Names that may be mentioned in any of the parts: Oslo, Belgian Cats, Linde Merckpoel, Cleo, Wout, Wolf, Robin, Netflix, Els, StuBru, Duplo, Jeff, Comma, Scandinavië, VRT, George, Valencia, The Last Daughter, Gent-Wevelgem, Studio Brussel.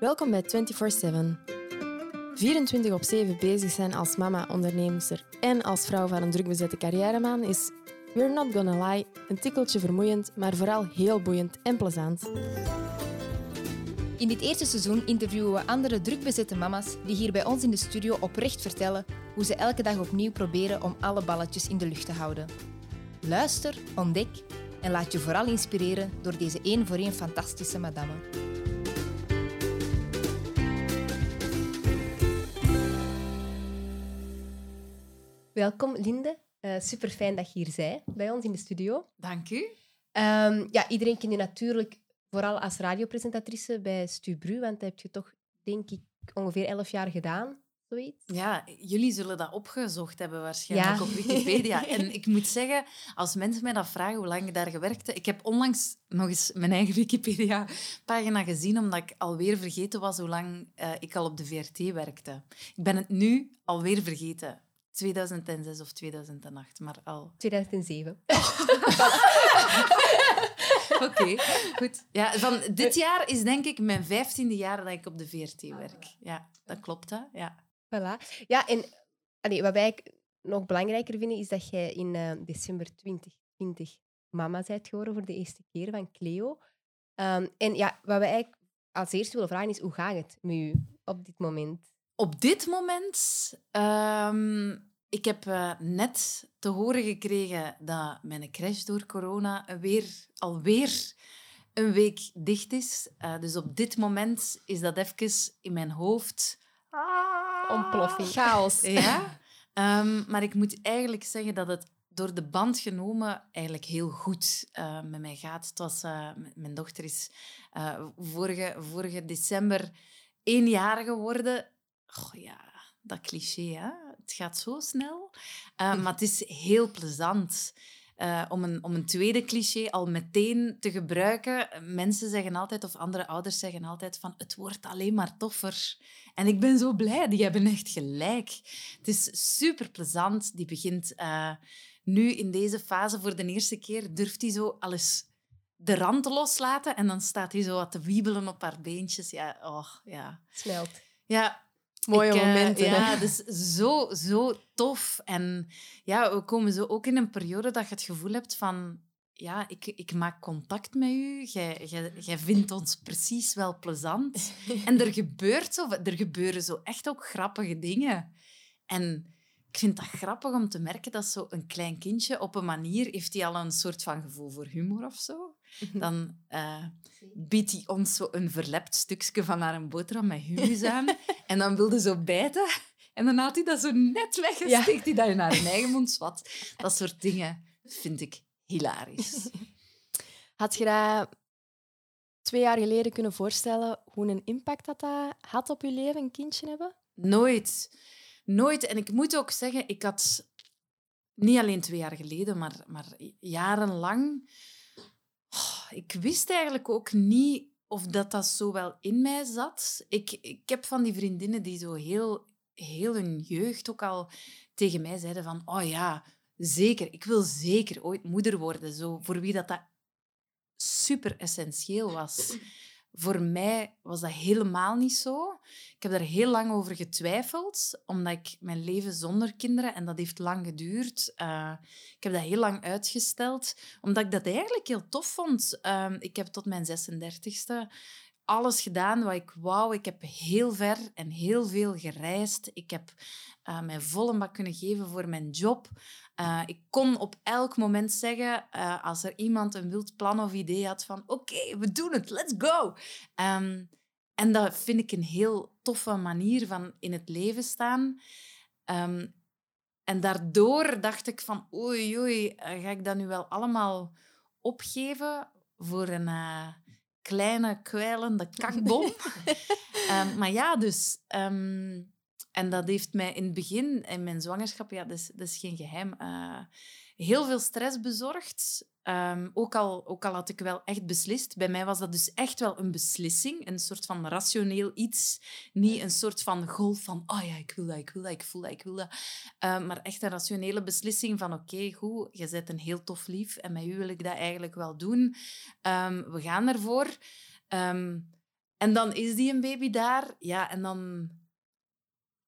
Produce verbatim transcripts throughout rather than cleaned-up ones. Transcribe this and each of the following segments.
Welkom bij vierentwintig zeven. vierentwintig op zeven bezig zijn als mama, onderneemster en als vrouw van een drukbezette carrièremaan is, we're not gonna lie, een tikkeltje vermoeiend, maar vooral heel boeiend en plezant. In dit eerste seizoen interviewen we andere drukbezette mama's die hier bij ons in de studio oprecht vertellen hoe ze elke dag opnieuw proberen om alle balletjes in de lucht te houden. Luister, ontdek en laat je vooral inspireren door deze één voor één fantastische madame. Welkom Linde, uh, super fijn dat je hier bent bij ons in de studio. Dank u. Um, ja, iedereen kent je natuurlijk vooral als radiopresentatrice bij Stu Bru, want dat heb je toch, denk ik, ongeveer elf jaar gedaan, zoiets. Ja, jullie zullen dat opgezocht hebben waarschijnlijk ja. op Wikipedia. En ik moet zeggen, als mensen mij dat vragen, hoe lang ik daar gewerkt heb... Ik heb onlangs nog eens mijn eigen Wikipedia-pagina gezien, omdat ik alweer vergeten was hoe lang uh, ik al op de V R T werkte. Ik ben het nu alweer vergeten. tweeduizend zes of tweeduizend acht, maar al... tweeduizend zeven. Oh. Oké, okay, goed. Ja, van dit jaar is denk ik mijn vijftiende jaar dat ik op de V R T werk. Ja, dat klopt, hè? Ja. Voilà. Ja, en allee, wat wij nog belangrijker vinden, is dat jij in uh, december twintig twintig mama bent geworden voor de eerste keer van Cleo. Um, en ja, wat wij eigenlijk als eerste willen vragen is, hoe gaat het met u op dit moment? Op dit moment... Um, ik heb uh, net te horen gekregen dat mijn crash door corona weer, alweer een week dicht is. Uh, dus op dit moment is dat even in mijn hoofd... Ah, ontploffing. Chaos. Ja. Um, maar ik moet eigenlijk zeggen dat het door de band genomen eigenlijk heel goed uh, met mij gaat. Het was, uh, mijn dochter is uh, vorige, vorige december één jaar geworden... Oh ja, dat cliché, hè? Het gaat zo snel. Uh, maar het is heel plezant uh, om, een, om een tweede cliché al meteen te gebruiken. Mensen zeggen altijd, of andere ouders zeggen altijd, van het wordt alleen maar toffer. En ik ben zo blij, die hebben echt gelijk. Het is super plezant. Die begint uh, nu in deze fase voor de eerste keer, durft hij zo alles de rand loslaten. En dan staat hij zo wat te wiebelen op haar beentjes. Ja, oh, ja. Smelt. Ja. Mooie ik, momenten. Uh, ja, dus zo, zo tof. En ja, we komen zo ook in een periode dat je het gevoel hebt van... Ja, ik, ik maak contact met u. Jij, jij, jij vindt ons precies wel plezant. En er, gebeurt zo, er gebeuren zo echt ook grappige dingen. En ik vind dat grappig om te merken dat zo'n klein kindje... Op een manier heeft hij al een soort van gevoel voor humor of zo. Dan uh, biedt hij ons zo een verlept stukje van haar een boterham met hummus aan. En dan wilde zo bijten. En dan haalt hij dat zo net weg en ja. steekt hij dat in haar eigen mond. Zwart. Dat soort dingen vind ik hilarisch. Had je dat twee jaar geleden kunnen voorstellen hoe een impact dat, dat had op je leven, een kindje hebben? Nooit. Nooit. En ik moet ook zeggen, ik had niet alleen twee jaar geleden, maar, maar jarenlang... Oh, ik wist eigenlijk ook niet of dat, dat zo wel in mij zat. Ik, ik heb van die vriendinnen die zo heel, heel hun jeugd ook al tegen mij zeiden van... Oh ja, zeker. Ik wil zeker ooit moeder worden. Zo, voor wie dat, dat super essentieel was. Voor mij was dat helemaal niet zo. Ik heb daar heel lang over getwijfeld, omdat ik mijn leven zonder kinderen... En dat heeft lang geduurd. Uh, ik heb dat heel lang uitgesteld, omdat ik dat eigenlijk heel tof vond. Uh, ik heb tot mijn zesendertigste alles gedaan wat ik wou. Ik heb heel ver en heel veel gereisd. Ik heb uh, mijn volle bak kunnen geven voor mijn job. Uh, ik kon op elk moment zeggen, uh, als er iemand een wild plan of idee had, van oké, okay, we doen het, let's go. Um, en dat vind ik een heel toffe manier van in het leven staan. Um, en daardoor dacht ik van, oei, oei, ga ik dat nu wel allemaal opgeven voor een uh, kleine, kwijlende kakbom? um, maar ja, dus... Um, En dat heeft mij in het begin, in mijn zwangerschap, ja, dat is, dat is geen geheim, uh, heel veel stress bezorgd. Um, ook, al, ook al had ik wel echt beslist. Bij mij was dat dus echt wel een beslissing, een soort van rationeel iets. Niet een soort van golf van, oh ja, ik wil dat, ik wil dat, ik voel dat, ik wil dat. Uh, maar echt een rationele beslissing van, oké, okay, goed, je bent een heel tof lief en met u wil ik dat eigenlijk wel doen. Um, we gaan ervoor. Um, En dan is die een baby daar. Ja, en dan...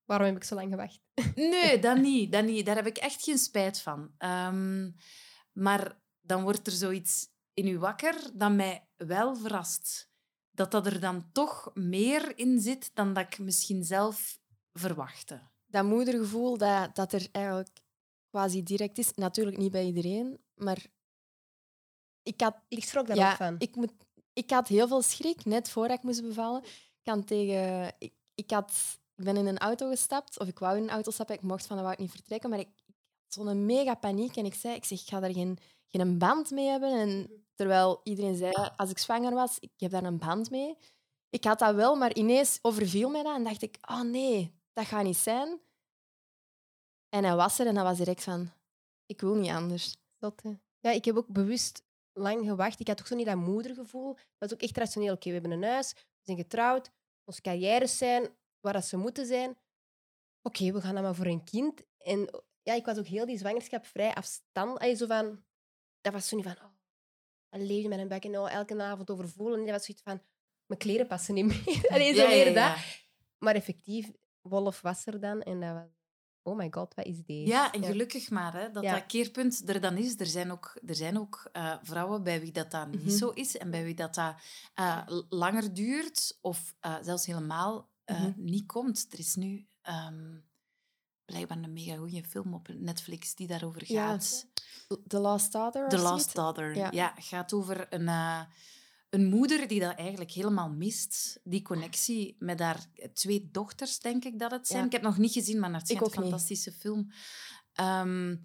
Waarom heb ik zo lang gewacht? Nee, dat niet. Dat niet. Daar heb ik echt geen spijt van. Um, maar dan wordt er zoiets in u wakker dat mij wel verrast. Dat dat er dan toch meer in zit dan dat ik misschien zelf verwachtte. Dat moedergevoel dat, dat er eigenlijk quasi direct is. Natuurlijk niet bij iedereen, maar... Ik, had, ik schrok daar ja, ook van. Ik, moet, ik had heel veel schrik, net voordat ik moest bevallen. Ik, had tegen, ik, ik, had, ik ben in een auto gestapt, of ik wou in een auto stappen. Ik mocht van de Wout niet vertrekken, maar ik, ik had zo'n mega paniek. En ik zei, ik, zeg, ik ga daar geen, geen band mee hebben. En terwijl iedereen zei, als ik zwanger was, ik heb daar een band mee. Ik had dat wel, maar ineens overviel mij dat. En dacht ik, oh nee, dat gaat niet zijn. En hij was er en hij was direct van, ik wil niet anders. Dat, ja, ik heb ook bewust... lang gewacht. Ik had ook zo niet dat moedergevoel. Dat is ook echt rationeel. Oké, okay, we hebben een huis, we zijn getrouwd, onze carrières zijn waar dat ze moeten zijn. Oké, okay, we gaan dan maar voor een kind. En ja, ik was ook heel die zwangerschap vrij afstand. Zo van, dat was zo niet van, oh, een leven met een bek en oh, elke avond over voelen. Dat was zoiets van, mijn kleren passen niet meer. Allee, zo ja, weer ja, ja. dat. Maar effectief, Wolf was er dan en dat was... Oh my god, wat is deze? Ja, en gelukkig maar, hè, dat ja. dat keerpunt er dan is. Er zijn ook, er zijn ook uh, vrouwen bij wie dat, dat niet mm-hmm. zo is en bij wie dat, dat uh, langer duurt of uh, zelfs helemaal uh, mm-hmm. niet komt. Er is nu um, blijkbaar een mega goede film op Netflix die daarover gaat. Ja. The Last Daughter? The Last Daughter, ja. ja. Gaat over een, uh, een moeder die dat eigenlijk helemaal mist. Die connectie met haar twee dochters, denk ik dat het zijn. Ja. Ik heb het nog niet gezien, maar het is een fantastische niet. film. Um,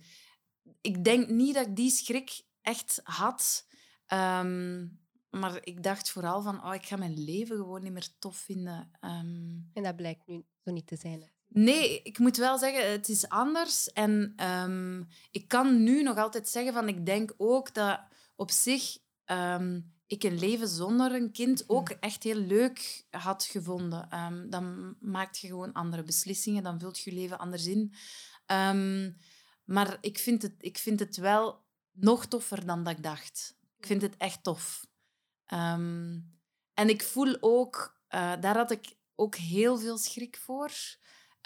ik denk niet dat ik die schrik echt had. Um, maar ik dacht vooral van, oh, ik ga mijn leven gewoon niet meer tof vinden. Um, en dat blijkt nu zo niet te zijn. Hè? Nee, ik moet wel zeggen, het is anders. En um, ik kan nu nog altijd zeggen van, ik denk ook dat op zich... Um, ik een leven zonder een kind ook echt heel leuk had gevonden. Um, dan maakt je gewoon andere beslissingen, dan vult je je leven anders in. Um, maar ik vind, het, ik vind het wel nog toffer dan dat ik dacht. Ik vind het echt tof. Um, en ik voel ook... Uh, daar had ik ook heel veel schrik voor.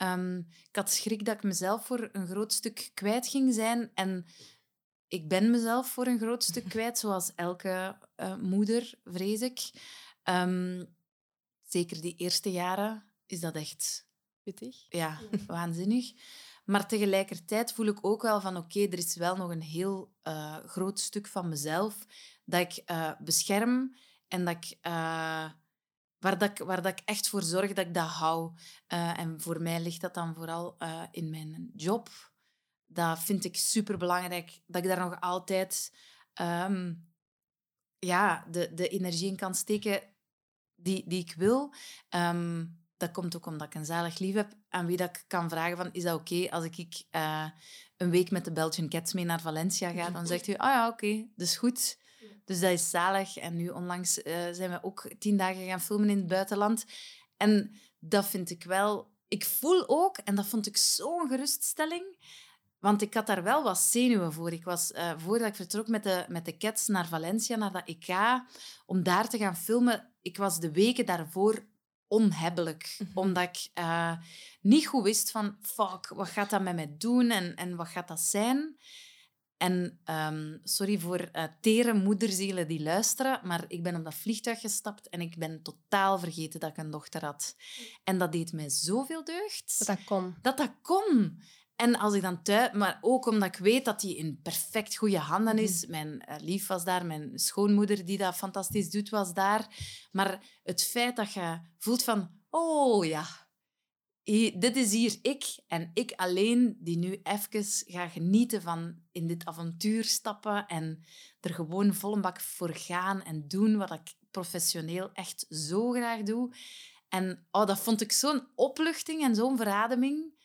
Um, ik had schrik dat ik mezelf voor een groot stuk kwijt ging zijn en... Ik ben mezelf voor een groot stuk kwijt, zoals elke uh, moeder, vrees ik. Um, zeker die eerste jaren is dat echt... Pittig. Ja, waanzinnig. Maar tegelijkertijd voel ik ook wel van... Oké, okay, er is wel nog een heel uh, groot stuk van mezelf dat ik uh, bescherm en dat ik, uh, waar, dat ik, waar dat ik echt voor zorg dat ik dat hou. Uh, en voor mij ligt dat dan vooral uh, in mijn job... Dat vind ik superbelangrijk, dat ik daar nog altijd um, ja, de, de energie in kan steken die, die ik wil. Um, dat komt ook omdat ik een zalig lief heb. Aan wie dat ik kan vragen van, is dat oké okay als ik uh, een week met de Belgian Cats mee naar Valencia ga? Dan zegt hij, ah oh ja, oké, okay, dus goed. Dus dat is zalig. En nu onlangs uh, zijn we ook tien dagen gaan filmen in het buitenland. En dat vind ik wel... Ik voel ook, en dat vond ik zo'n geruststelling... Want ik had daar wel wat zenuwen voor. Ik was, uh, voordat ik vertrok met de, met de Cats naar Valencia, naar dat E K, om daar te gaan filmen, ik was de weken daarvoor onhebbelijk. Mm-hmm. Omdat ik uh, niet goed wist van, fuck, wat gaat dat met mij doen en, en wat gaat dat zijn? En um, sorry voor uh, tere moederzielen die luisteren, maar ik ben op dat vliegtuig gestapt en ik ben totaal vergeten dat ik een dochter had. En dat deed mij zoveel deugd. Dat dat kon. Dat dat kon. En als ik dan thuis... Maar ook omdat ik weet dat hij in perfect goede handen is. Mm. Mijn uh, lief was daar, mijn schoonmoeder die dat fantastisch doet, was daar. Maar het feit dat je voelt van... Oh ja, hier, dit is hier ik. En ik alleen die nu even ga genieten van in dit avontuur stappen. En er gewoon vol een bak voor gaan en doen wat ik professioneel echt zo graag doe. En oh, dat vond ik zo'n opluchting en zo'n verademing...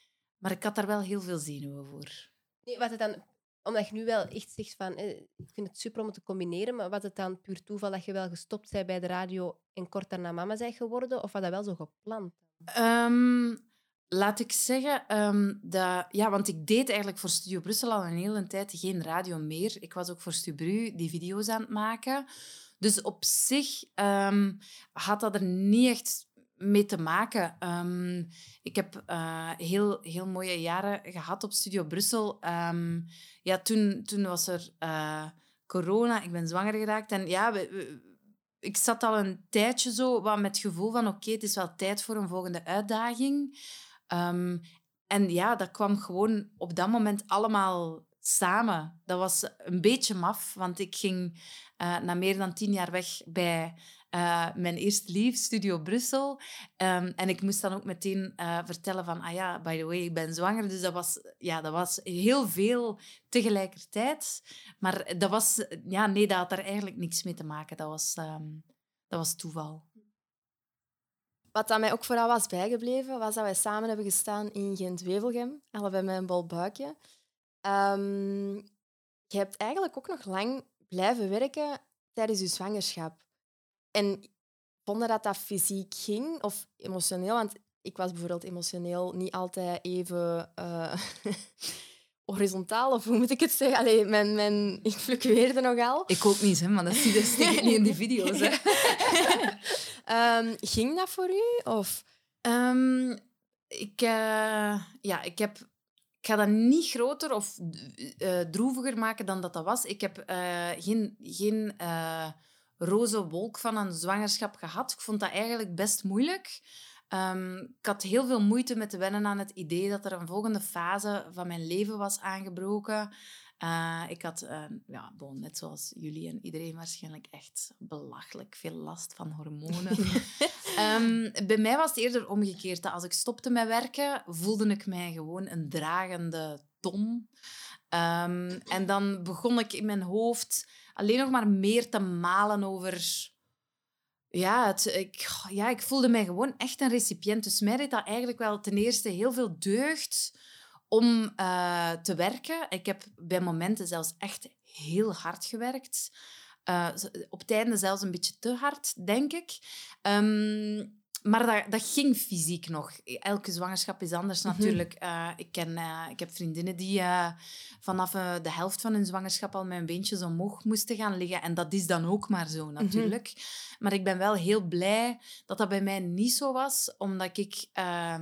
Maar ik had daar wel heel veel zenuwen voor. Nee, was het dan, omdat je nu wel echt zegt van... Eh, ik vind het super om het te combineren, maar was het dan puur toeval dat je wel gestopt bent bij de radio en kort daarna mama bent geworden? Of was dat wel zo gepland? Um, laat ik zeggen... Um, dat, ja, want ik deed eigenlijk voor Studio Brussel al een hele tijd geen radio meer. Ik was ook voor Stubru die video's aan het maken. Dus op zich um, had dat er niet echt mee te maken. Um, ik heb uh, heel, heel mooie jaren gehad op Studio Brussel. Um, ja, toen, toen was er uh, corona, ik ben zwanger geraakt. En ja, we, we, ik zat al een tijdje zo wat met het gevoel van oké, okay, het is wel tijd voor een volgende uitdaging. Um, en ja, dat kwam gewoon op dat moment allemaal samen. Dat was een beetje maf, want ik ging uh, na meer dan tien jaar weg bij uh, mijn eerste lief, Studio Brussel. Um, en ik moest dan ook meteen uh, vertellen van, ah ja, by the way, ik ben zwanger. Dus dat was, ja, dat was heel veel tegelijkertijd. Maar dat was, ja, nee, dat had daar eigenlijk niks mee te maken. Dat was, um, dat was toeval. Wat dat mij ook vooral was bijgebleven, was dat wij samen hebben gestaan in Gent-Wevelgem. Allebei met een bol buikje. Um, je hebt eigenlijk ook nog lang blijven werken tijdens je zwangerschap. En vonden dat dat fysiek ging of emotioneel? Want ik was bijvoorbeeld emotioneel niet altijd even uh, horizontaal, of hoe moet ik het zeggen? Allee, mijn, mijn, ik fluctueerde nogal. Ik ook niet, hè, maar dat zie je niet in die video's. Hè. um, ging dat voor u? Of? Um, ik, uh, ja, ik heb... Ik ga dat niet groter of uh, droeviger maken dan dat dat was. Ik heb uh, geen, geen uh, roze wolk van een zwangerschap gehad. Ik vond dat eigenlijk best moeilijk. Um, ik had heel veel moeite met te wennen aan het idee dat er een volgende fase van mijn leven was aangebroken. Uh, ik had, uh, ja, bon, net zoals jullie en iedereen waarschijnlijk, echt belachelijk veel last van hormonen. um, bij mij was het eerder omgekeerd. Dat als ik stopte met werken, voelde ik mij gewoon een dragende ton. Um, en dan begon ik in mijn hoofd alleen nog maar meer te malen over... Ja, het, ik, ja, ik voelde mij gewoon echt een recipiënt. Dus mij deed dat eigenlijk wel ten eerste heel veel deugd om uh, te werken. Ik heb bij momenten zelfs echt heel hard gewerkt. Uh, op het einde zelfs een beetje te hard, denk ik. Um, maar dat, dat ging fysiek nog. Elke zwangerschap is anders, mm-hmm. natuurlijk. Uh, ik, ken, uh, ik heb vriendinnen die uh, vanaf uh, de helft van hun zwangerschap al met hun beentjes omhoog moesten gaan liggen. En dat is dan ook maar zo, natuurlijk. Mm-hmm. Maar ik ben wel heel blij dat dat bij mij niet zo was. Omdat ik... Uh,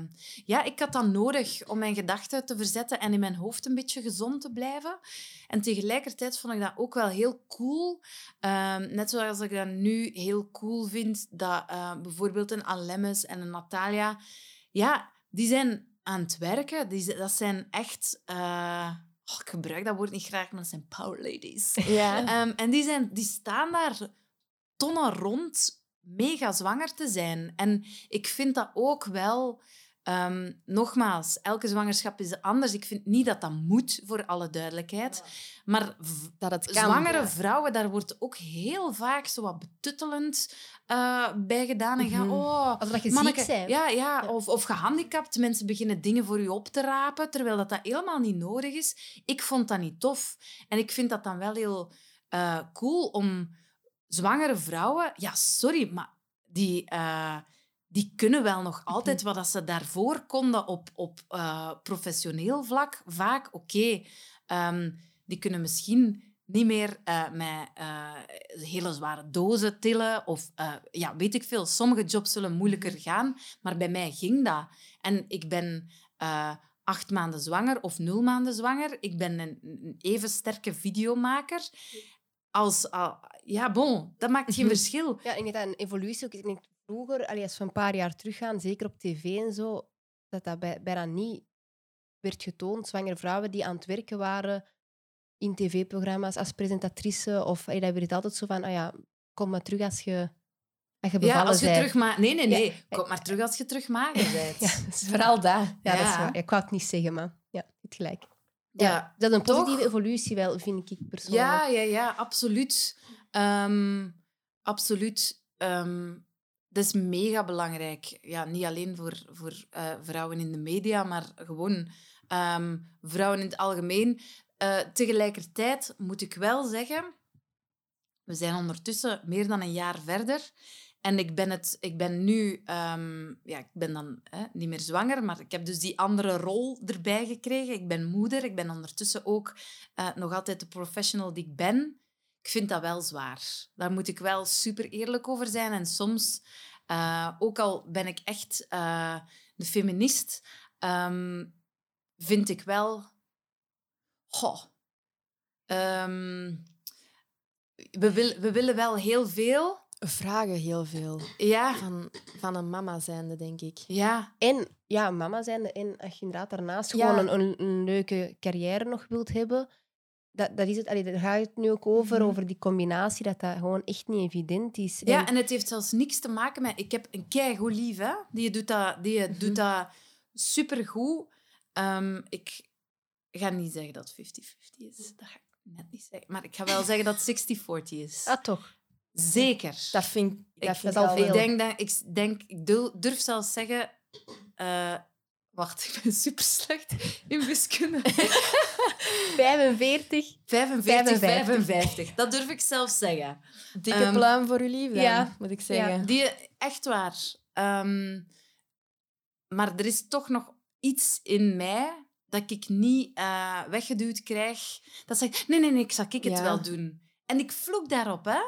ja, ik had dat nodig om mijn gedachten te verzetten en in mijn hoofd een beetje gezond te blijven. En tegelijkertijd vond ik dat ook wel heel cool. Uh, net zoals ik dat nu heel cool vind, dat uh, bijvoorbeeld een Lemmes en een Natalia, ja, die zijn aan het werken. Die, dat zijn echt... Uh, oh, ik gebruik dat woord niet graag, maar dat zijn power ladies. Ja. Um, en die, zijn, die staan daar tonnen rond mega zwanger te zijn. En ik vind dat ook wel... Um, nogmaals, elke zwangerschap is anders. Ik vind niet dat dat moet, voor alle duidelijkheid. Ja. Maar v- dat het kan, zwangere ja. vrouwen, daar wordt ook heel vaak zo wat betuttelend uh, bij gedaan. En gaan, mm-hmm. oh, of dat je manneke, ziek bent. Ja, ja, ja. Of, of gehandicapt. Mensen beginnen dingen voor je op te rapen, terwijl dat, dat helemaal niet nodig is. Ik vond dat niet tof. En ik vind dat dan wel heel uh, cool om zwangere vrouwen... Ja, sorry, maar die... Uh, Die kunnen wel nog altijd wat ze daarvoor konden op, op uh, professioneel vlak. Vaak, oké, okay, um, die kunnen misschien niet meer uh, met uh, hele zware dozen tillen. Of uh, ja, weet ik veel. Sommige jobs zullen moeilijker gaan. Maar bij mij ging dat. En ik ben uh, acht maanden zwanger of nul maanden zwanger. Ik ben een, een even sterke videomaker. Als, uh, ja, bon, dat maakt geen verschil. Ja, ik denk dat een evolutie ook is... Vroeger, als we een paar jaar teruggaan, zeker op tv en zo, dat dat bijna niet werd getoond. Zwangere vrouwen die aan het werken waren in tv-programma's als presentatrice. Of dat werd altijd zo van, oh ja, kom maar terug als je, als je bevallen ja, als je bent. Terug ma- nee, nee, nee. Ja. Kom maar terug als je terug mager bent. Ja, dat is vooral dat. Ja, ja. Dat is waar. Ik wou het niet zeggen, maar ja, het gelijk. Ja, ja, dat is een positieve toch? Evolutie wel, vind ik persoonlijk. Ja, ja, ja, absoluut. Um, absoluut. Um, Dat is mega belangrijk. Ja, niet alleen voor, voor uh, vrouwen in de media, maar gewoon um, vrouwen in het algemeen. Uh, tegelijkertijd moet ik wel zeggen, we zijn ondertussen meer dan een jaar verder. En ik ben, het, ik ben nu... Um, ja, ik ben dan hè, niet meer zwanger, maar ik heb dus die andere rol erbij gekregen. Ik ben moeder. Ik ben ondertussen ook uh, nog altijd de professional die ik ben. ik vind dat wel zwaar. Daar moet ik wel super eerlijk over zijn. En soms, uh, ook al ben ik echt uh, een feminist, um, vind ik wel... Goh... Um, we, wil, we willen wel heel veel. We vragen heel veel. Ja. Van, van een mama zijnde, denk ik. Ja. En ja, mama zijnde. En als je inderdaad daarnaast ja. gewoon een, een, een leuke carrière nog wilt hebben... Dat, dat is het. Allee, daar gaat het nu ook over, mm. over die combinatie, dat dat gewoon echt niet evident is. Ja, en, en het heeft zelfs niks te maken met... Ik heb een keigoed lief, hè. Die doet dat, die mm-hmm. doet dat supergoed. Um, ik ga niet zeggen dat het vijftig vijftig is. Dat ga ik net niet zeggen. Maar ik ga wel zeggen dat het zestig veertig is. Ja, toch. Zeker. Dat vind, dat ik, vind dat al veel. Ik denk, dat, ik, denk, ik durf zelfs zeggen... Uh, Wacht, ik ben super slecht in wiskunde. vijfenveertig, vijfenveertig, vijfenvijftig. Dat durf ik zelf zeggen. Dikke um, pluim voor uw liefde, ja, moet ik zeggen. Ja, die, echt waar. Um, maar er is toch nog iets in mij dat ik niet uh, weggeduwd krijg. Dat zeg ik, nee, nee, nee, ik zal ik het ja. wel doen. En ik vloek daarop, hè.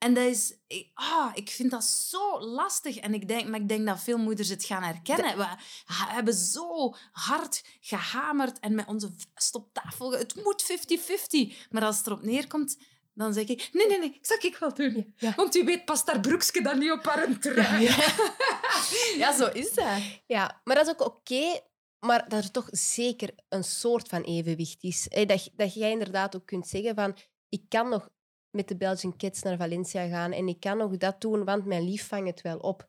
En dat is... Oh, ik vind dat zo lastig. En ik denk, maar ik denk dat veel moeders het gaan herkennen. We hebben zo hard gehamerd en met onze vuist op tafel... Het moet vijftig vijftig. Maar als het erop neerkomt, dan zeg ik... Nee, nee, nee, dat zal ik wel doen. Ja. Want u weet, past haar broekje dan niet op haar trui. Ja, ja. ja, zo is dat. Ja, maar dat is ook oké. Okay, maar dat er toch zeker een soort van evenwicht is. Dat, dat jij inderdaad ook kunt zeggen van... Ik kan nog... met de Belgian Cats naar Valencia gaan. En ik kan nog dat doen, want mijn lief vangt het wel op.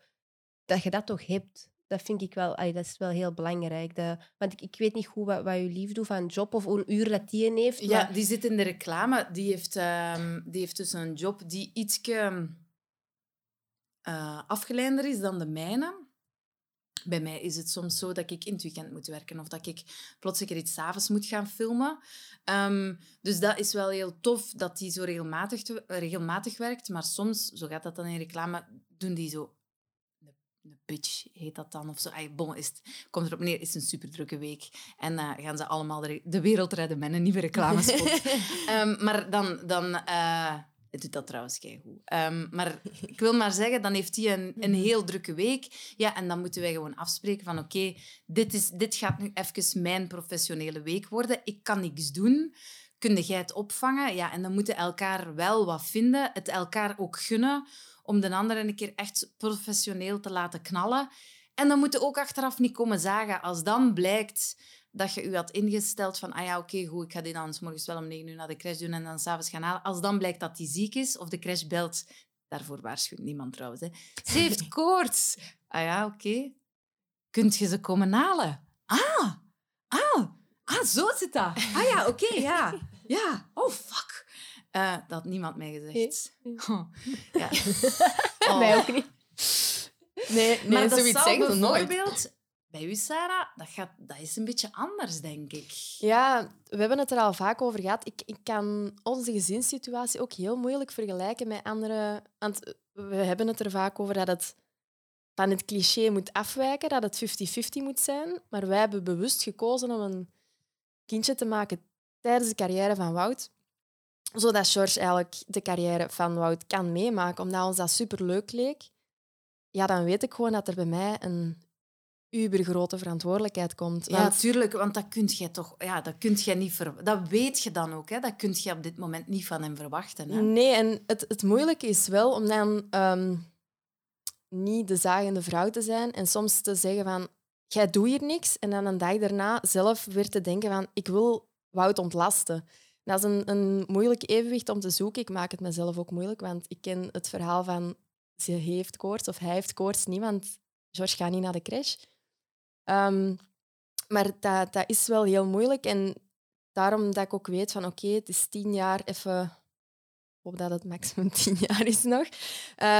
Dat je dat toch hebt, dat vind ik wel... Allee, dat is wel heel belangrijk. Dat, want ik, ik weet niet goed wat, wat je lief doet van job of een uur dat die heeft. Maar... Ja, die zit in de reclame. Die heeft, um, die heeft dus een job die ietsje uh, afgeleider is dan de mijne. Bij mij is het soms zo dat ik in het weekend moet werken of dat ik plots een keer iets 's avonds moet gaan filmen. Um, dus dat is wel heel tof dat die zo regelmatig, te, regelmatig werkt. Maar soms, zo gaat dat dan in reclame, doen die zo... Een bitch heet dat dan of zo. Ay, bon, is het, komt erop neer, is een superdrukke week. En uh, gaan ze allemaal de, de wereld redden met een nieuwe reclamespot. um, maar dan... dan uh, het doet dat trouwens keigoed. Um, maar ik wil maar zeggen, dan heeft hij een, een heel drukke week. Ja, en dan moeten wij gewoon afspreken van... Oké, okay, dit, is, dit gaat nu even mijn professionele week worden. Ik kan niks doen. Kun jij het opvangen? Ja, en dan moeten elkaar wel wat vinden. Het elkaar ook gunnen. Om de ander een keer echt professioneel te laten knallen. En dan moeten ook achteraf niet komen zagen. Als dan blijkt... dat je je had ingesteld van, ah ja, oké, okay, goed, ik ga die dan 's morgens wel om negen uur naar de crash doen en dan 's avonds gaan halen. Als dan blijkt dat die ziek is of de crash belt, daarvoor waarschuwt niemand trouwens. Hè. Ze heeft koorts. Ah ja, oké. Okay. Kunt je ze komen halen? Ah, ah, ah, zo zit dat. Ah ja, oké, okay, ja. Ja, oh, fuck. Uh, dat had niemand mij gezegd. Oh. Ja. Oh. Mij ook niet. Nee, nee, maar dat zoiets zou bijvoorbeeld... Bij u, Sarah, dat, gaat, dat is een beetje anders, denk ik. Ja, we hebben het er al vaak over gehad. Ik, ik kan onze gezinssituatie ook heel moeilijk vergelijken met andere... Want we hebben het er vaak over dat het van het cliché moet afwijken, dat het vijftig vijftig moet zijn. Maar wij hebben bewust gekozen om een kindje te maken tijdens de carrière van Wout. Zodat George eigenlijk de carrière van Wout kan meemaken, omdat ons dat superleuk leek. Ja, dan weet ik gewoon dat er bij mij een... ubergrote verantwoordelijkheid komt. Want... Ja, tuurlijk, want dat kun jij toch... Ja, dat kun jij niet ver... Dat weet je dan ook, hè? Dat kun je op dit moment niet van hem verwachten. Hè? Nee, en het, het moeilijke is wel om dan um, niet de zagende vrouw te zijn en soms te zeggen van, jij doet hier niks, en dan een dag daarna zelf weer te denken van, ik wil Wout ontlasten. Dat is een, een moeilijk evenwicht om te zoeken. Ik maak het mezelf ook moeilijk, want ik ken het verhaal van ze heeft koorts of hij heeft koorts, niemand. George gaat niet naar de crash. Um, maar dat, dat is wel heel moeilijk. En daarom dat ik ook weet van oké, okay, het is tien jaar even... Ik hoop dat het maximum tien jaar is nog.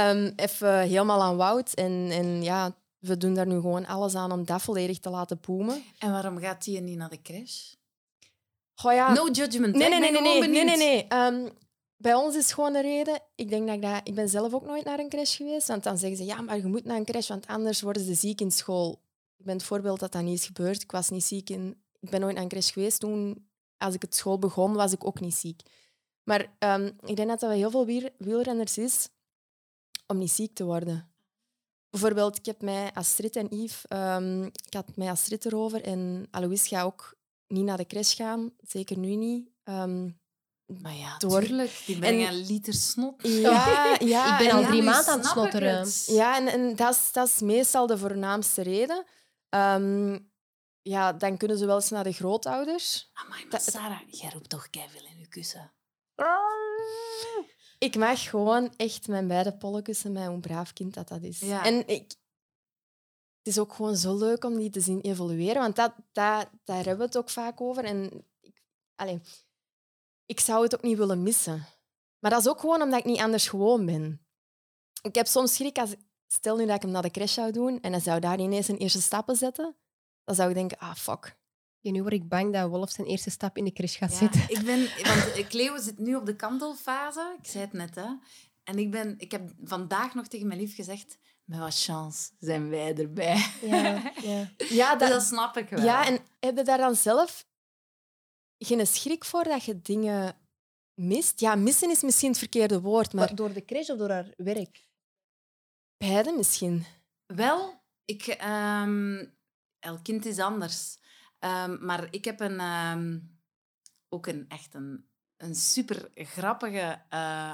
Um, even helemaal aan Wout. En, en ja, we doen daar nu gewoon alles aan om dat volledig te laten boomen. En waarom gaat die niet naar de crash? Oh ja. No judgment. Nee, nee, nee, nee, nee, nee, nee, nee. Um, bij ons is gewoon de reden... Ik denk dat ik, dat ik ben zelf ook nooit naar een crash geweest. Want dan zeggen ze, ja, maar je moet naar een crash, want anders worden ze ziek in school. Ik ben het voorbeeld dat dat niet is gebeurd. Ik was niet ziek. In, ik ben nooit aan een crash geweest. Toen, als ik het school begon, was ik ook niet ziek. Maar um, ik denk dat dat heel veel wier- wielrenners is om niet ziek te worden. Bijvoorbeeld, ik heb mij Astrid en Yves... Um, ik had mij Astrid erover en Alois gaat ook niet naar de crash gaan. Zeker nu niet. Um, maar ja, door. Tuurlijk, die brengen en... een liter snot. Ja, ja, ik ben al drie ja, maanden aan het snotteren. Het. Ja, en, en dat, is, dat is meestal de voornaamste reden. Um, ja, dan kunnen ze wel eens naar de grootouders. Amai, maar Sarah, jij roept toch keiveel in je kussen. Ik mag gewoon echt mijn beide pollen kussen met hoe braaf kind dat dat is. Ja. En ik... Het is ook gewoon zo leuk om die te zien evolueren, want dat, dat, daar hebben we het ook vaak over. En ik, allez, ik zou het ook niet willen missen. Maar dat is ook gewoon omdat ik niet anders gewoon ben. Ik heb soms schrik als... Stel nu dat ik hem naar de crash zou doen en hij zou daar ineens zijn eerste stappen zetten, dan zou ik denken, ah, fuck. Ja, nu word ik bang dat Wolf zijn eerste stap in de crash gaat ja, zetten. Ik ben, want Cleo zit nu op de kantelfase. Ik zei het net, hè. En ik, ben, ik heb vandaag nog tegen mijn lief gezegd, met wat chance zijn wij erbij. Ja, ja. ja dat, dat snap ik wel. Ja, en heb je daar dan zelf geen schrik voor dat je dingen mist? Ja, missen is misschien het verkeerde woord, maar... maar door de crash of door haar werk? Beide misschien. Wel, ik... Um, elk kind is anders. Um, maar ik heb een, um, ook een, echt een, een super grappige, uh,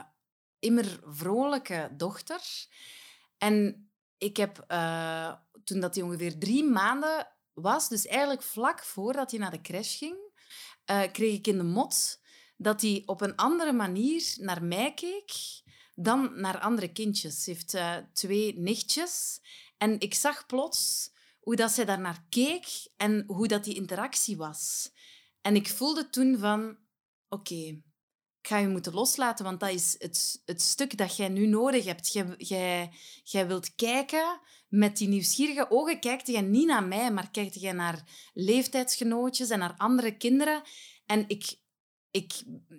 immer vrolijke dochter. En ik heb, uh, toen dat hij ongeveer drie maanden was, dus eigenlijk vlak voordat hij naar de crash ging, uh, kreeg ik in de mot dat hij op een andere manier naar mij keek dan naar andere kindjes. Ze heeft uh, twee nichtjes. En ik zag plots... hoe dat zij daar naar keek en hoe dat die interactie was. En ik voelde toen van... Oké, okay, ik ga je moeten loslaten, want dat is het, het stuk dat jij nu nodig hebt. Jij, jij, jij wilt kijken met die nieuwsgierige ogen. Kijkt jij niet naar mij, maar kijkt jij naar leeftijdsgenootjes en naar andere kinderen. En ik, ik,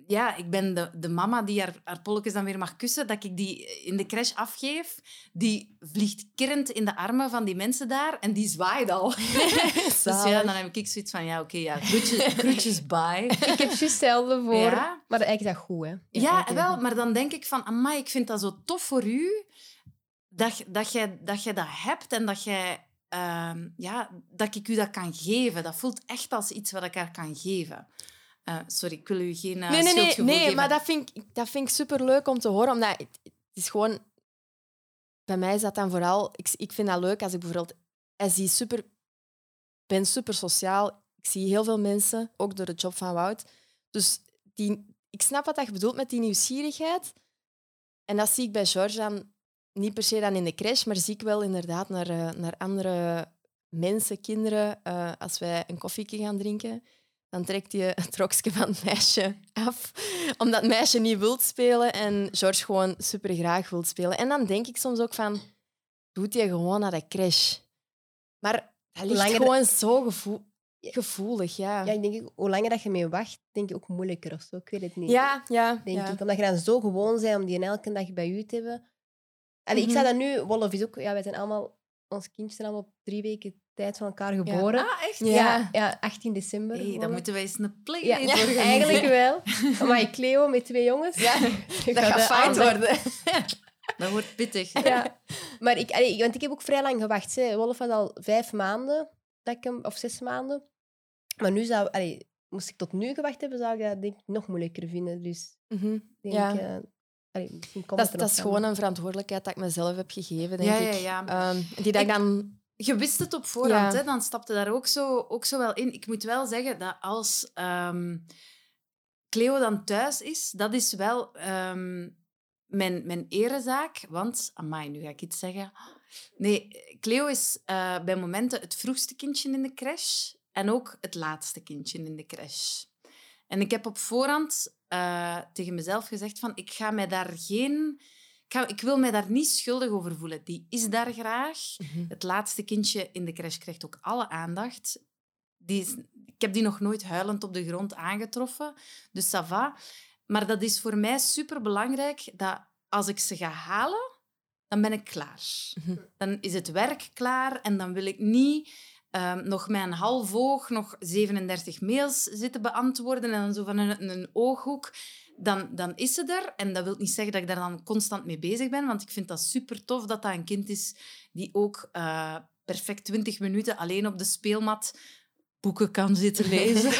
ja, ik ben de, de mama die haar, haar polletjes dan weer mag kussen, dat ik die in de crash afgeef. Die vliegt kerend in de armen van die mensen daar en die zwaait al. Dus ja, dan heb ik zoiets van, ja, oké, okay, ja, groetjes, groetjes, bye. Ik heb juist hetzelfde voor, ja. Maar eigenlijk dat goed, hè? Ja, ja wel, maar dan denk ik van, amai, ik vind dat zo tof voor u, dat, dat, jij, dat jij dat hebt en dat jij... Uh, ja, dat ik u dat kan geven. Dat voelt echt als iets wat ik haar kan geven. Uh, sorry, ik wil u geen uh, nee, nee, schuldgevoel nee, nee, geven. Maar dat vind ik, dat vind ik superleuk om te horen. Omdat het, het is gewoon... Bij mij is dat dan vooral... Ik, ik vind dat leuk als ik bijvoorbeeld... Ik zie super, ben super sociaal. Ik zie heel veel mensen, ook door de job van Wout. Dus die, ik snap wat je bedoelt met die nieuwsgierigheid. En dat zie ik bij George dan... Niet per se dan in de crash, maar zie ik wel inderdaad naar, uh, naar andere mensen, kinderen. Uh, als wij een koffietje gaan drinken... Dan trekt hij het rokje van het meisje af. Omdat het meisje niet wilt spelen en George gewoon supergraag wilt spelen. En dan denk ik soms ook van... Doet hij gewoon naar de crash? Maar dat ligt langer... gewoon zo gevo- gevoelig, ja. Ja, ik denk, hoe langer dat je mee wacht, denk je ook moeilijker of zo. Ik weet het niet. Ja, ja. Denk ja. Ik. Omdat je dan zo gewoon bent om die elke dag bij u te hebben. Allee, mm-hmm. Ik zou dat nu... Wolf is ook... Ja, wij zijn allemaal... Ons kindjes zijn allemaal op drie weken... tijd van elkaar geboren. Ja. Ah, echt? Ja. Ja, achttien december. Hey, dan moeten wij eens een play ja. Ja, eigenlijk wel. Maar Cleo met twee jongens. Ja. Dat gaat fout worden. Dat wordt pittig. Ja. Maar ik, allee, want ik heb ook vrij lang gewacht. Hè. Wolf had al vijf maanden, dat ik hem, of zes maanden. Maar nu zou, allee, moest ik tot nu gewacht hebben, zou ik dat denk ik nog moeilijker vinden. Dus mm-hmm. denk, ja. uh, allee, misschien komt dat, dat is gewoon een verantwoordelijkheid dat ik mezelf heb gegeven, denk ja, ik. Ja, ja. Um, die dat ik dan... Je wist het op voorhand, ja. Hè? Dan stapte daar ook zo, ook zo wel in. Ik moet wel zeggen dat als um, Cleo dan thuis is, dat is wel um, mijn, mijn erezaak. Want, amai, nu ga ik iets zeggen. Nee, Cleo is uh, bij momenten het vroegste kindje in de crash en ook het laatste kindje in de crash. En ik heb op voorhand uh, tegen mezelf gezegd van, ik ga mij daar geen... Ik, ga, ik wil mij daar niet schuldig over voelen. Die is daar graag. Mm-hmm. Het laatste kindje in de crash krijgt ook alle aandacht. Die is, ik heb die nog nooit huilend op de grond aangetroffen. Dus ça va. Maar dat is voor mij superbelangrijk dat als ik ze ga halen, dan ben ik klaar. Mm-hmm. Dan is het werk klaar en dan wil ik niet um, nog met een half oog nog zevenendertig mails zitten beantwoorden en dan zo van een, een ooghoek... dan, dan is ze er. En dat wil niet zeggen dat ik daar dan constant mee bezig ben, want ik vind dat super tof dat dat een kind is die ook uh, perfect twintig minuten alleen op de speelmat boeken kan zitten lezen.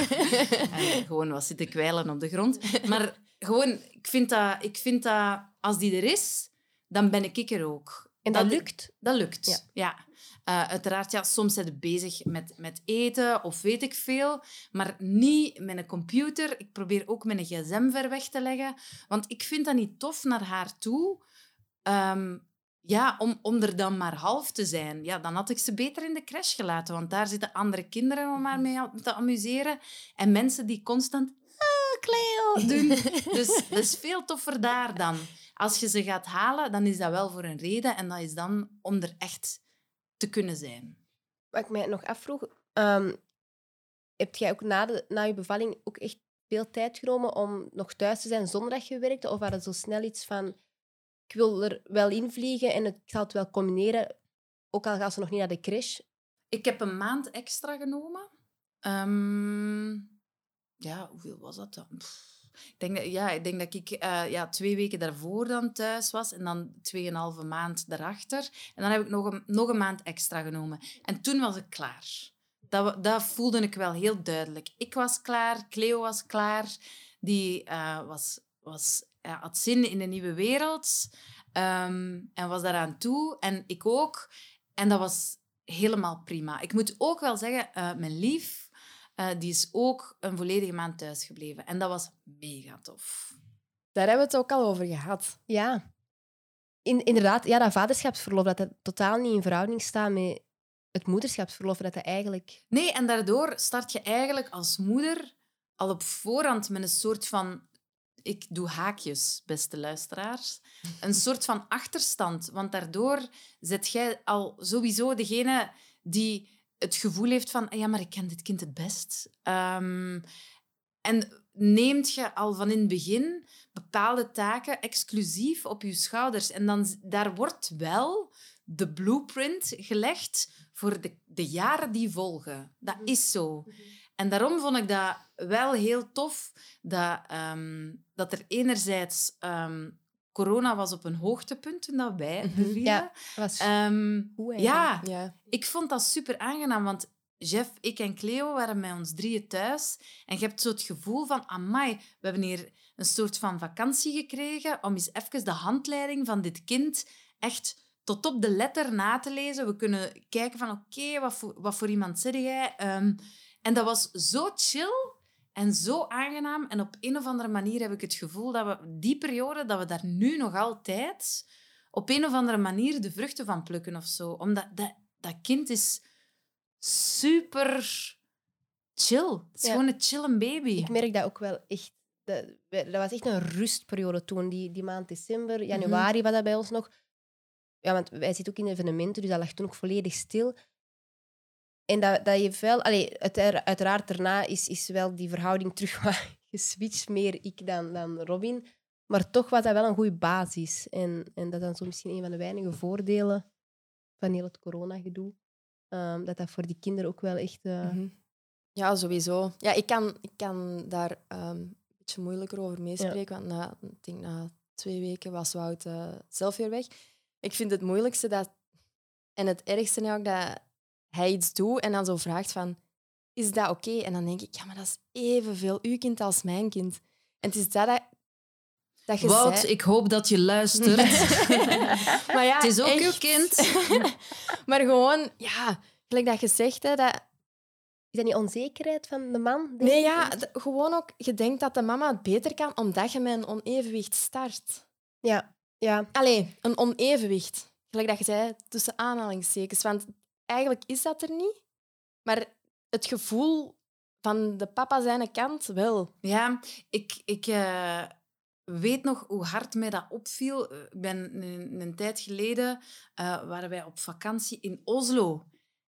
En gewoon wat zitten kwijlen op de grond. Maar gewoon, ik vind dat, ik vind dat als die er is, dan ben ik er ook. En dat, dat lukt? Dat lukt, ja. ja. Uh, uiteraard, ja, soms zijn we bezig met, met eten of weet ik veel, maar niet met een computer. Ik probeer ook mijn gsm ver weg te leggen, want ik vind dat niet tof naar haar toe, um, ja, om, om er dan maar half te zijn. Ja, dan had ik ze beter in de crash gelaten, want daar zitten andere kinderen om haar mee te amuseren en mensen die constant ah, Cleo doen. Dus dat is veel toffer daar dan. Als je ze gaat halen, dan is dat wel voor een reden en dat is dan om er echt te kunnen zijn. Wat ik mij nog afvroeg, um, heb jij ook na, de, na je bevalling ook echt veel tijd genomen om nog thuis te zijn zonder dat je werkte? Of was het zo snel iets van, ik wil er wel in vliegen en ik zal het wel combineren, ook al gaan ze nog niet naar de crash? Ik heb een maand extra genomen. Um, ja, hoeveel was dat dan? Pff. Ik denk dat, ja, ik denk dat ik uh, ja, twee weken daarvoor dan thuis was en dan tweeënhalve maand daarachter. En dan heb ik nog een, nog een maand extra genomen. En toen was ik klaar. Dat, dat voelde ik wel heel duidelijk. Ik was klaar, Cleo was klaar. Die uh, was, was, ja, had zin in een nieuwe wereld um, en was daaraan toe. En ik ook. En dat was helemaal prima. Ik moet ook wel zeggen, uh, mijn lief... Uh, die is ook een volledige maand thuisgebleven. En dat was mega tof. Daar hebben we het ook al over gehad. Ja. In, inderdaad, ja, dat vaderschapsverlof, dat, dat totaal niet in verhouding staat met het moederschapsverlof. Dat dat eigenlijk... Nee, en daardoor start je eigenlijk als moeder al op voorhand met een soort van... Ik doe haakjes, beste luisteraars. Een soort van achterstand. Want daardoor zet jij al sowieso degene die... het gevoel heeft van, ja, maar ik ken dit kind het best. Um, en neemt je al van in het begin bepaalde taken exclusief op je schouders. En dan, daar wordt wel de blueprint gelegd voor de, de jaren die volgen. Dat is zo. En daarom vond ik dat wel heel tof, dat, um, dat er enerzijds... Um, corona was op een hoogtepunt toen dat wij bevielen. Ja, was um, goed, ja, ja, ik vond dat super aangenaam, want Jeff, ik en Cleo waren met ons drieën thuis. En je hebt zo het gevoel van, amai, we hebben hier een soort van vakantie gekregen om eens even de handleiding van dit kind echt tot op de letter na te lezen. We kunnen kijken van, oké, okay, wat, wat voor iemand zit jij? Um, en dat was zo chill... En zo aangenaam. En op een of andere manier heb ik het gevoel dat we die periode, dat we daar nu nog altijd op een of andere manier de vruchten van plukken of zo. Omdat dat, dat kind is super chill. Het is ja. gewoon een chillen baby. Ik merk dat ook wel echt. Dat, dat was echt een rustperiode toen, die, die maand december. Januari mm-hmm. was dat bij ons nog. Ja, want wij zitten ook in evenementen, dus dat lag toen ook volledig stil. En dat, dat je wel... Allee, uiteraard, uiteraard daarna is, is wel die verhouding terug wat geswitcht. Meer ik dan, dan Robin. Maar toch was dat wel een goede basis. En, en dat is dan zo misschien een van de weinige voordelen van heel het coronagedoe. Um, dat dat voor die kinderen ook wel echt... Uh... Mm-hmm. Ja, sowieso. Ja, ik, kan, ik kan daar um, een beetje moeilijker over meespreken. Ja. Want na, ik denk, na twee weken was Wout uh, zelf weer weg. Ik vind het moeilijkste dat... En het ergste ook dat... hij iets doet en dan zo vraagt van, is dat oké? Okay? En dan denk ik, ja, maar dat is evenveel uw kind als mijn kind. En het is dat dat, dat je Wout, zei... ik hoop dat je luistert. Maar ja, het is ook echt... uw kind. Maar gewoon, ja, gelijk dat je zegt, hè, dat... Is dat niet onzekerheid van de man? Nee, ja, d- gewoon ook, je denkt dat de mama het beter kan omdat je met een onevenwicht start. Ja, ja. Allee, een onevenwicht. Gelijk dat je zei, tussen aanhalingstekens, want... Eigenlijk is dat er niet, maar het gevoel van de papa zijn kant wel. Ja, ik, ik uh, weet nog hoe hard mij dat opviel. Ik ben een, een tijd geleden uh, waren wij op vakantie in Oslo.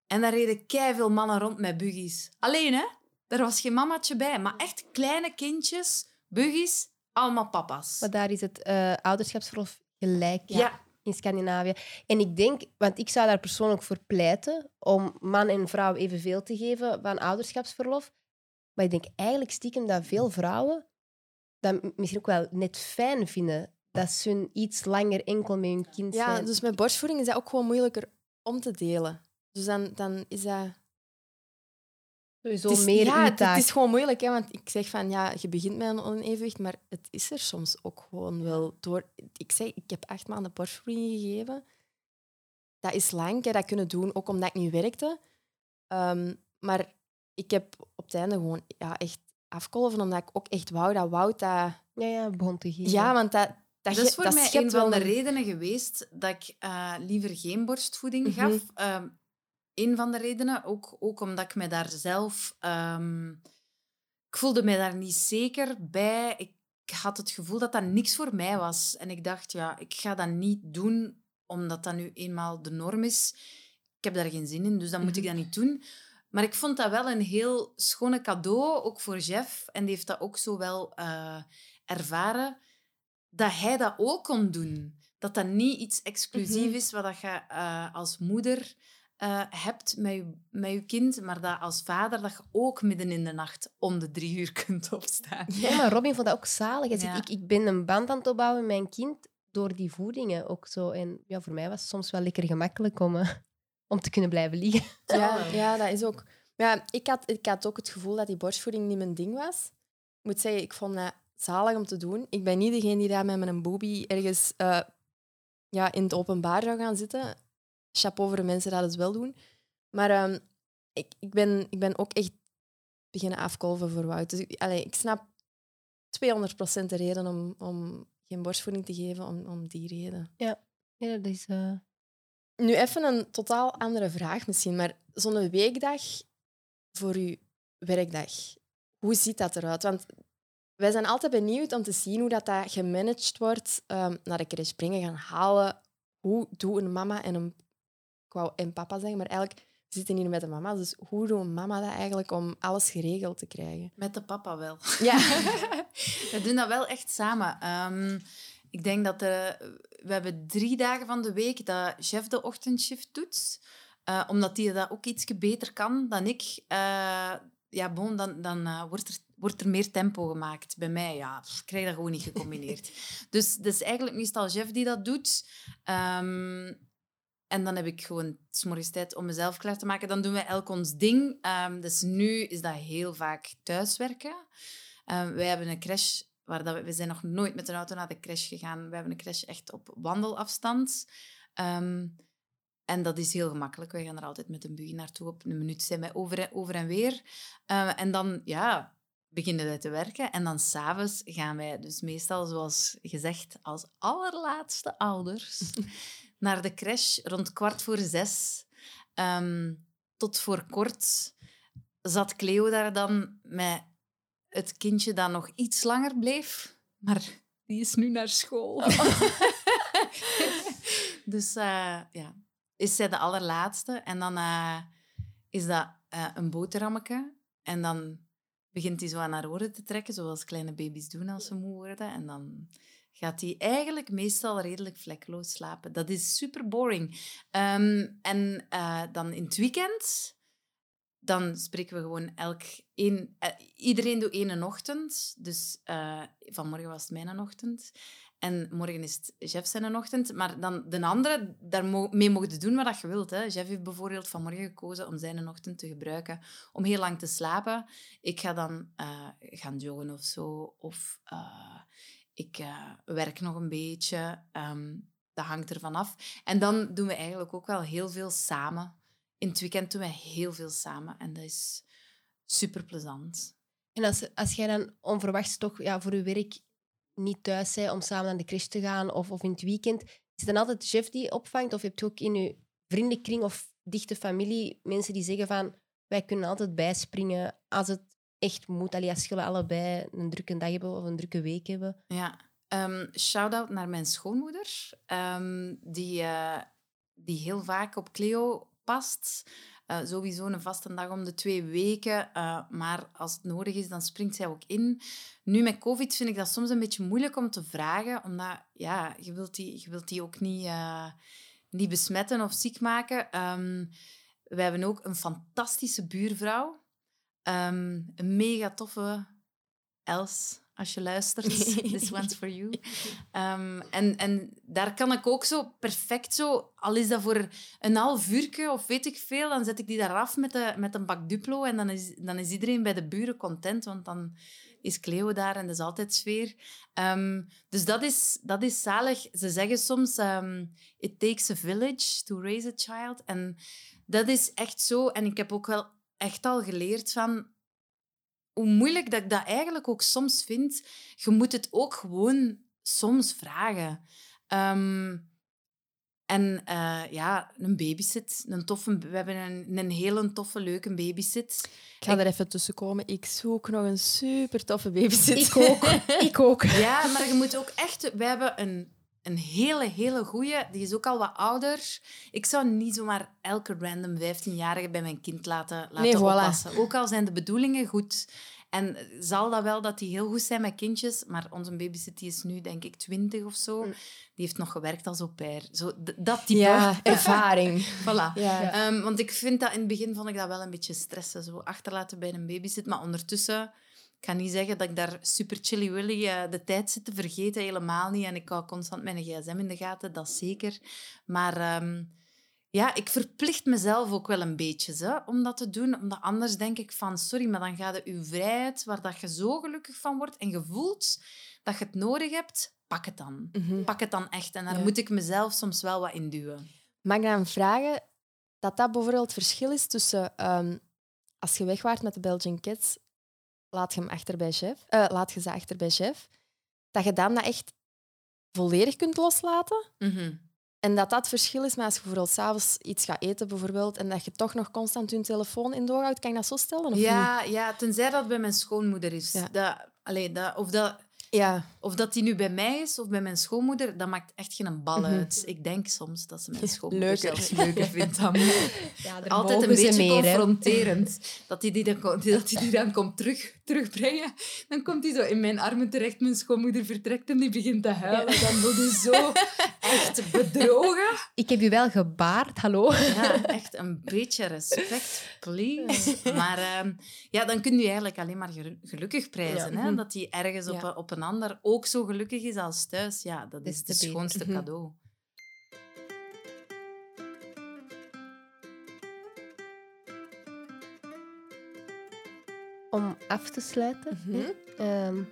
En daar reden keiveel mannen rond met buggies. Alleen, hè? Er was geen mamaatje bij, maar echt kleine kindjes, buggies, allemaal papa's. Maar daar is het uh, ouderschapsverlof gelijk. Ja. ja. In Scandinavië. En ik denk, want ik zou daar persoonlijk voor pleiten om man en vrouw evenveel te geven van ouderschapsverlof. Maar ik denk eigenlijk stiekem dat veel vrouwen dat misschien ook wel net fijn vinden dat ze hun iets langer enkel met hun kind zijn. Ja, dus met borstvoeding is dat ook gewoon moeilijker om te delen. Dus dan, dan is dat... Sowieso het is, meer ja, het, het is gewoon moeilijk, hè, want ik zeg van, ja, je begint met een onevenwicht, maar het is er soms ook gewoon wel door... Ik zeg, ik heb acht maanden borstvoeding gegeven. Dat is lang, hè, dat kunnen doen, ook omdat ik niet werkte. Um, maar ik heb op het einde gewoon ja, echt afkolven, omdat ik ook echt wou dat Wout dat... Ja, ja, begon te geven. Ja, want dat... Dat, dat is voor dat mij een van de redenen geweest dat ik uh, liever geen borstvoeding gaf. Mm-hmm. Um, een van de redenen, ook, ook omdat ik me daar zelf... Um, ik voelde me daar niet zeker bij. Ik had het gevoel dat dat niks voor mij was. En ik dacht, ja, ik ga dat niet doen, omdat dat nu eenmaal de norm is. Ik heb daar geen zin in, dus dan moet mm-hmm. ik dat niet doen. Maar ik vond dat wel een heel schone cadeau, ook voor Jeff. En die heeft dat ook zo wel uh, ervaren... dat hij dat ook kon doen. Dat dat niet iets exclusief mm-hmm. is wat je uh, als moeder uh, hebt met je, met je kind, maar dat als vader dat je ook midden in de nacht om de drie uur kunt opstaan. Ja, ja, maar Robin vond dat ook zalig. Hij ja. zegt, ik, ik ben een band aan het opbouwen met mijn kind door die voedingen ook zo. En ja, voor mij was het soms wel lekker gemakkelijk om, uh, om te kunnen blijven liggen. Ja, ja dat is ook... Ja, ik, had, ik had ook het gevoel dat die borstvoeding niet mijn ding was. Ik moet zeggen, ik vond dat... Uh, zalig om te doen. Ik ben niet degene die daar met mijn boobie ergens uh, ja, in het openbaar zou gaan zitten. Chapeau voor de mensen die dat wel doen. Maar um, ik, ik, ben, ik ben ook echt beginnen afkolven voor Wout. Dus ik, allee, ik snap tweehonderd procent de reden om, om geen borstvoeding te geven, om, om die reden. Ja, ja dat is... Uh... Nu even een totaal andere vraag misschien, maar zo'n weekdag voor uw werkdag, hoe ziet dat eruit? Want... Wij zijn altijd benieuwd om te zien hoe dat, dat gemanaged wordt. Um, naar de crash brengen, gaan halen. Hoe doen een mama en een... Ik wou en papa zeggen, maar eigenlijk... We zitten hier met een mama, dus hoe doet een mama dat eigenlijk om alles geregeld te krijgen? Met de papa wel. Ja. We doen dat wel echt samen. Um, ik denk dat... De, we hebben drie dagen van de week dat Jeff de ochtendshift doet. Uh, omdat hij dat ook iets beter kan dan ik. Uh, ja, bon, dan, dan uh, wordt er... wordt er meer tempo gemaakt. Bij mij, ja, ik krijg dat gewoon niet gecombineerd. Dus dat is eigenlijk meestal Jeff die dat doet. Um, en dan heb ik gewoon 's morgens tijd om mezelf klaar te maken. Dan doen we elk ons ding. Um, dus nu is dat heel vaak thuiswerken. Um, wij hebben een crash... waar dat we, we zijn nog nooit met een auto naar de crash gegaan. We hebben een crash echt op wandelafstand. Um, En dat is heel gemakkelijk. Wij gaan er altijd met een buggy naartoe. Op een minuut zijn wij over, over en weer. Um, en dan, ja... beginnen wij te werken. En dan 's avonds gaan wij dus meestal, zoals gezegd, als allerlaatste ouders naar de crash rond kwart voor zes. Um, tot voor kort zat Cleo daar dan met het kindje dat nog iets langer bleef. Maar die is nu naar school. Oh. Dus uh, ja, is zij de allerlaatste. En dan uh, is dat uh, een boterhammetje. En dan... begint hij zo aan haar oren te trekken, zoals kleine baby's doen als ze moe worden. En dan gaat hij eigenlijk meestal redelijk vlekloos slapen. Dat is super boring. Um, en uh, dan in het weekend, dan spreken we gewoon elk... Een, uh, iedereen doet één ochtend. Dus uh, vanmorgen was het mijn ochtend. En morgen is het Jeff zijn ochtend. Maar dan de andere, daarmee mogen doen wat je wilt. Hè. Jeff heeft bijvoorbeeld vanmorgen gekozen om zijn ochtend te gebruiken om heel lang te slapen. Ik ga dan uh, gaan joggen of zo. Of uh, ik uh, werk nog een beetje. Um, dat hangt ervan af. En dan doen we eigenlijk ook wel heel veel samen. In het weekend doen we heel veel samen. En dat is superplezant. En als, als jij dan onverwachts toch ja, voor je werk... niet thuis zijn om samen naar de crash te gaan of, of in het weekend. Is het dan altijd Jeff die opvangt? Of heb je ook in je vriendenkring of dichte familie mensen die zeggen van wij kunnen altijd bijspringen als het echt moet. Allee, als jullie allebei een drukke dag hebben of een drukke week hebben. Ja. Um, shout-out naar mijn schoonmoeder. Um, die, uh, die heel vaak op Cleo past. Uh, sowieso een vaste dag om de twee weken. Uh, maar als het nodig is, dan springt zij ook in. Nu met COVID vind ik dat soms een beetje moeilijk om te vragen. Omdat ja, je wilt die, je wilt die ook niet, uh, niet besmetten of ziek maken. Um, wij hebben ook een fantastische buurvrouw. Um, een mega toffe Els. als je luistert, this one's for you. Um, en, en daar kan ik ook zo perfect zo, al is dat voor een half uurtje of weet ik veel, dan zet ik die daar af met, de, met een bak Duplo en dan is, dan is iedereen bij de buren content, want dan is Cleo daar en dat is altijd sfeer. Um, dus dat is, dat is zalig. Ze zeggen soms, um, it takes a village to raise a child. En dat is echt zo. En ik heb ook wel echt al geleerd van hoe moeilijk dat ik dat eigenlijk ook soms vind. Je moet het ook gewoon soms vragen. Um, en uh, ja, een babysit. Een toffe, we hebben een, een hele toffe, leuke babysit. Ik ga er even tussen komen. Ik zoek nog een super toffe babysit. Ik ook. Ik ook. Ja, maar je moet ook echt... We hebben een, een hele, hele goeie. Die is ook al wat ouder. Ik zou niet zomaar elke random vijftienjarige bij mijn kind laten, laten nee, oppassen. Voilà. Ook al zijn de bedoelingen goed. En zal dat wel dat die heel goed zijn met kindjes. Maar onze babysit die is nu, denk ik, twintig of zo. Die heeft nog gewerkt als au pair. Zo, d- dat type. Ja, ervaring. Voilà. Ja. Um, want ik vind dat in het begin vond ik dat wel een beetje stressen. Zo achterlaten bij een babysit. Maar ondertussen... Ik kan niet zeggen dat ik daar super chilly-willy uh, de tijd zit te vergeten. Helemaal niet. En ik hou constant mijn gsm in de gaten. Dat zeker. Maar um, ja, ik verplicht mezelf ook wel een beetje zo, om dat te doen. Omdat anders denk ik van... Sorry, maar dan gaat je vrijheid, waar dat je zo gelukkig van wordt en je voelt dat je het nodig hebt, pak het dan. Mm-hmm. Pak het dan echt. En daar ja. moet ik mezelf soms wel wat in duwen. Mag ik dan vragen dat dat bijvoorbeeld het verschil is tussen... Um, als je weg waart met de Belgian Cats... Laat je, hem achter bij Jeff, uh, laat je ze achter bij Jeff. Dat je dan dat echt volledig kunt loslaten. Mm-hmm. En dat dat het verschil is. Maar als je bijvoorbeeld s'avonds iets gaat eten bijvoorbeeld, en dat je toch nog constant je telefoon in doorhoudt, kan je dat zo stellen? Of ja, niet? Ja, tenzij dat bij mijn schoonmoeder is. Ja. Dat, allee, dat, of, dat, ja. of dat die nu bij mij is of bij mijn schoonmoeder, dat maakt echt geen bal mm-hmm. uit. Ik denk soms dat ze mijn schoonmoeder leuker. zelfs leuker vindt dan mij. Ja, altijd een beetje mee, confronterend. Hè? Dat hij die, die, die dan komt terug, terugbrengen. Dan komt hij zo in mijn armen terecht. Mijn schoonmoeder vertrekt en die begint te huilen. Ja. Dan wordt hij zo echt bedrogen. Ik heb je wel gebaard, hallo. Ja, echt een beetje respect, please. Maar um, ja, dan kun je eigenlijk alleen maar gelukkig prijzen. Ja. Hè? Dat hij ergens ja. op, op een ander ook zo gelukkig is als thuis. Ja, dat is het schoonste cadeau. Om af te sluiten, mm-hmm. um,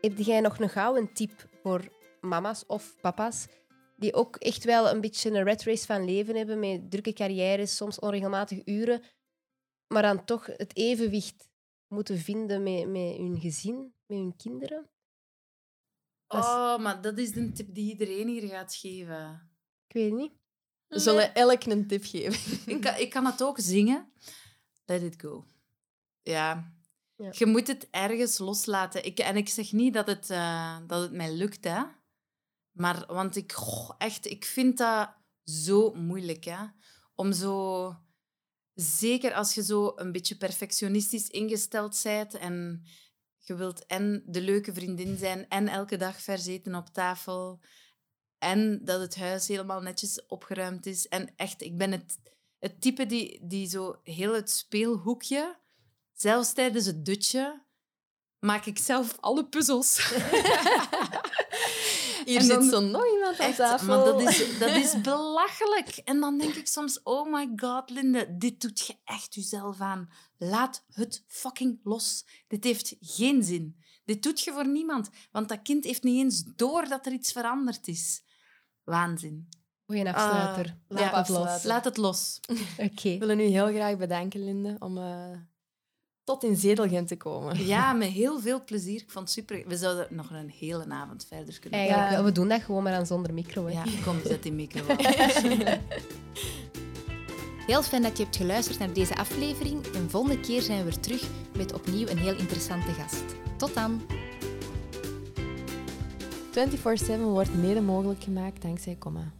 heb jij nog een gouden tip voor mama's of papa's die ook echt wel een beetje een rat race van leven hebben met drukke carrières, soms onregelmatige uren, maar dan toch het evenwicht moeten vinden met, met hun gezin, met hun kinderen? Is... Oh, maar dat is de tip die iedereen hier gaat geven. Ik weet het niet. We zullen elk een tip geven. Ik kan, ik kan het ook zingen. Let it go. Ja. ja. Je moet het ergens loslaten. Ik, en ik zeg niet dat het, uh, dat het mij lukt, hè. Maar, want ik, goh, echt, ik vind dat zo moeilijk, hè. Om zo... Zeker als je zo een beetje perfectionistisch ingesteld bent en... Je wilt en de leuke vriendin zijn en elke dag vers eten op tafel. En dat het huis helemaal netjes opgeruimd is. En echt, ik ben het, het type die, die zo heel het speelhoekje, zelfs tijdens het dutje, maak ik zelf alle puzzels. Hier en zit zo nog iemand aan echt, tafel. Maar dat is, dat is belachelijk. En dan denk ik soms, oh my god, Linde, dit doet je echt jezelf aan. Laat het fucking los. Dit heeft geen zin. Dit doet je voor niemand. Want dat kind heeft niet eens door dat er iets veranderd is. Waanzin. Goeie afsluiter. Uh, laat, ja, het los. laat het los. Oké. Okay. We willen u heel graag bedanken, Linde, om... Uh... tot in Zedelgem te komen. Ja, met heel veel plezier. Ik vond het super... We zouden nog een hele avond verder kunnen doen. Eigenlijk, ja. We doen dat gewoon maar dan zonder micro. Hè. Ja, kom, zet die micro op. Heel fijn dat je hebt geluisterd naar deze aflevering. En volgende keer zijn we weer terug met opnieuw een heel interessante gast. Tot dan! vierentwintig zeven wordt mede mogelijk gemaakt dankzij Comma.